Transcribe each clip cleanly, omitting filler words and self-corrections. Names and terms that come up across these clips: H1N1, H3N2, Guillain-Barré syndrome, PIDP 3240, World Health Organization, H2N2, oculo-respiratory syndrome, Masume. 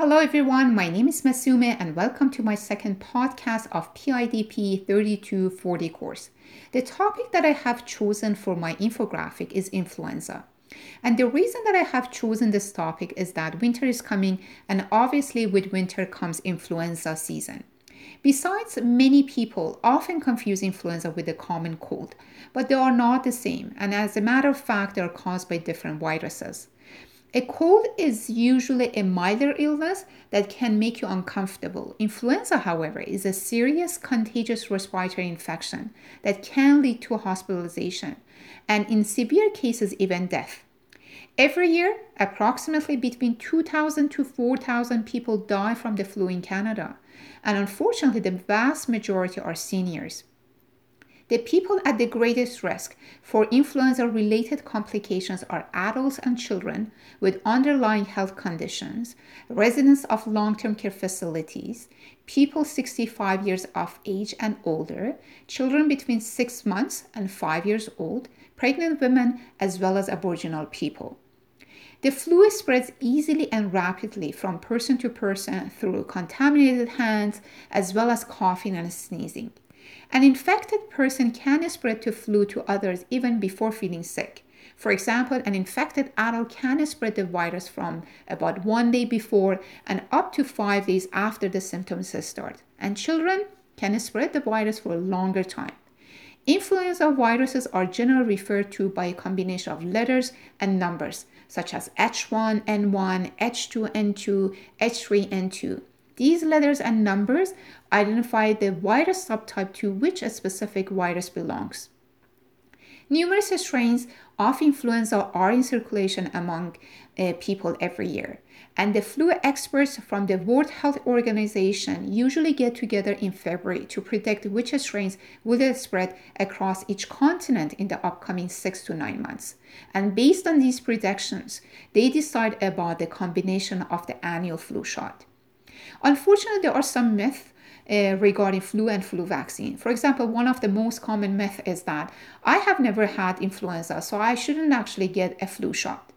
Hello everyone, my name is Masume and welcome to my second podcast of PIDP 3240 course. The topic that I have chosen for my infographic is influenza. And the reason that I have chosen this topic is that winter is coming and obviously with winter comes influenza season. Besides, many people often confuse influenza with the common cold, but they are not the same. And as a matter of fact, they are caused by different viruses. A cold is usually a milder illness that can make you uncomfortable. Influenza, however, is a serious contagious respiratory infection that can lead to hospitalization and in severe cases, even death. Every year, approximately between 2,000 to 4,000 people die from the flu in Canada. And unfortunately, the vast majority are seniors. The people at the greatest risk for influenza-related complications are adults and children with underlying health conditions, residents of long-term care facilities, people 65 years of age and older, children between 6 months and 5 years old, pregnant women, as well as Aboriginal people. The flu spreads easily and rapidly from person to person through contaminated hands, as well as coughing and sneezing. An infected person can spread the flu to others even before feeling sick. For example, an infected adult can spread the virus from about 1 day before and up to 5 days after the symptoms start. And children can spread the virus for a longer time. Influenza viruses are generally referred to by a combination of letters and numbers, such as H1N1, H2N2, H3N2. These letters and numbers identify the virus subtype to which a specific virus belongs. Numerous strains of influenza are in circulation among people every year, and the flu experts from the World Health Organization usually get together in February to predict which strains will spread across each continent in the upcoming 6 to 9 months. And based on these predictions, they decide about the combination of the annual flu shot. Unfortunately, there are some myths regarding flu and flu vaccine. For example, one of the most common myths is that I have never had influenza, so I shouldn't actually get a flu shot.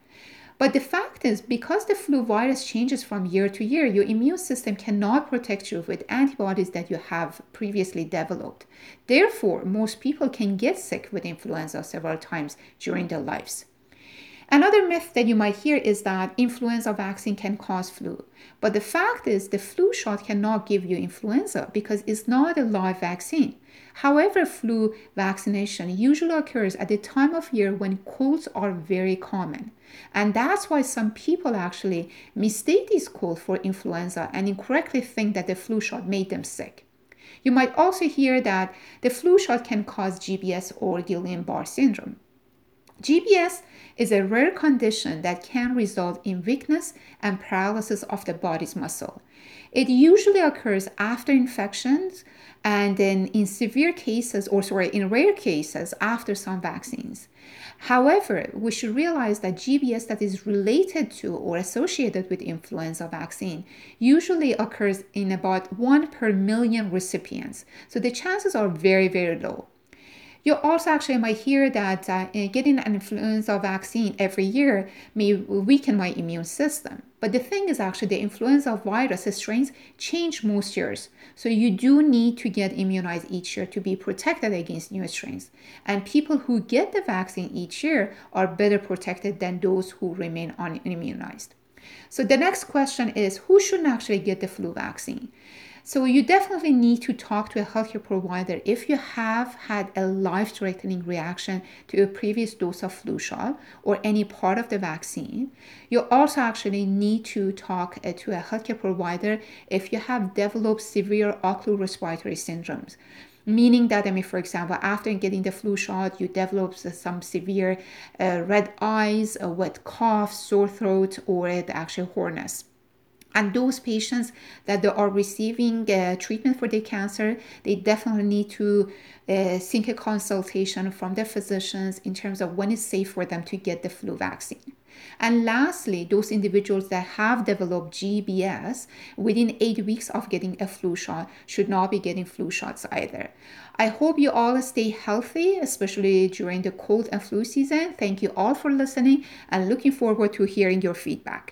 But the fact is, because the flu virus changes from year to year, your immune system cannot protect you with antibodies that you have previously developed. Therefore, most people can get sick with influenza several times during their lives. Another myth that you might hear is that influenza vaccine can cause flu. But the fact is the flu shot cannot give you influenza because it's not a live vaccine. However, flu vaccination usually occurs at the time of year when colds are very common. And that's why some people actually mistake this cold for influenza and incorrectly think that the flu shot made them sick. You might also hear that the flu shot can cause GBS or Guillain-Barré syndrome. GBS is a rare condition that can result in weakness and paralysis of the body's muscle. It usually occurs after infections and then in rare cases after some vaccines. However, we should realize that GBS that is related to or associated with influenza vaccine usually occurs in about 1 per million recipients. So the chances are very, very low. You also actually might hear that getting an influenza vaccine every year may weaken my immune system. But the thing is actually the influenza virus strains change most years. So you do need to get immunized each year to be protected against new strains. And people who get the vaccine each year are better protected than those who remain unimmunized. So the next question is, who should actually get the flu vaccine? So you definitely need to talk to a healthcare provider if you have had a life-threatening reaction to a previous dose of flu shot or any part of the vaccine. You also actually need to talk to a healthcare provider if you have developed severe oculo-respiratory syndromes. Meaning that, for example, after getting the flu shot, you develop some severe red eyes, a wet cough, sore throat, or actually hoarseness. And those patients that they are receiving treatment for their cancer, they definitely need to seek a consultation from their physicians in terms of when it's safe for them to get the flu vaccine. And lastly, those individuals that have developed GBS within 8 weeks of getting a flu shot should not be getting flu shots either. I hope you all stay healthy, especially during the cold and flu season. Thank you all for listening and looking forward to hearing your feedback.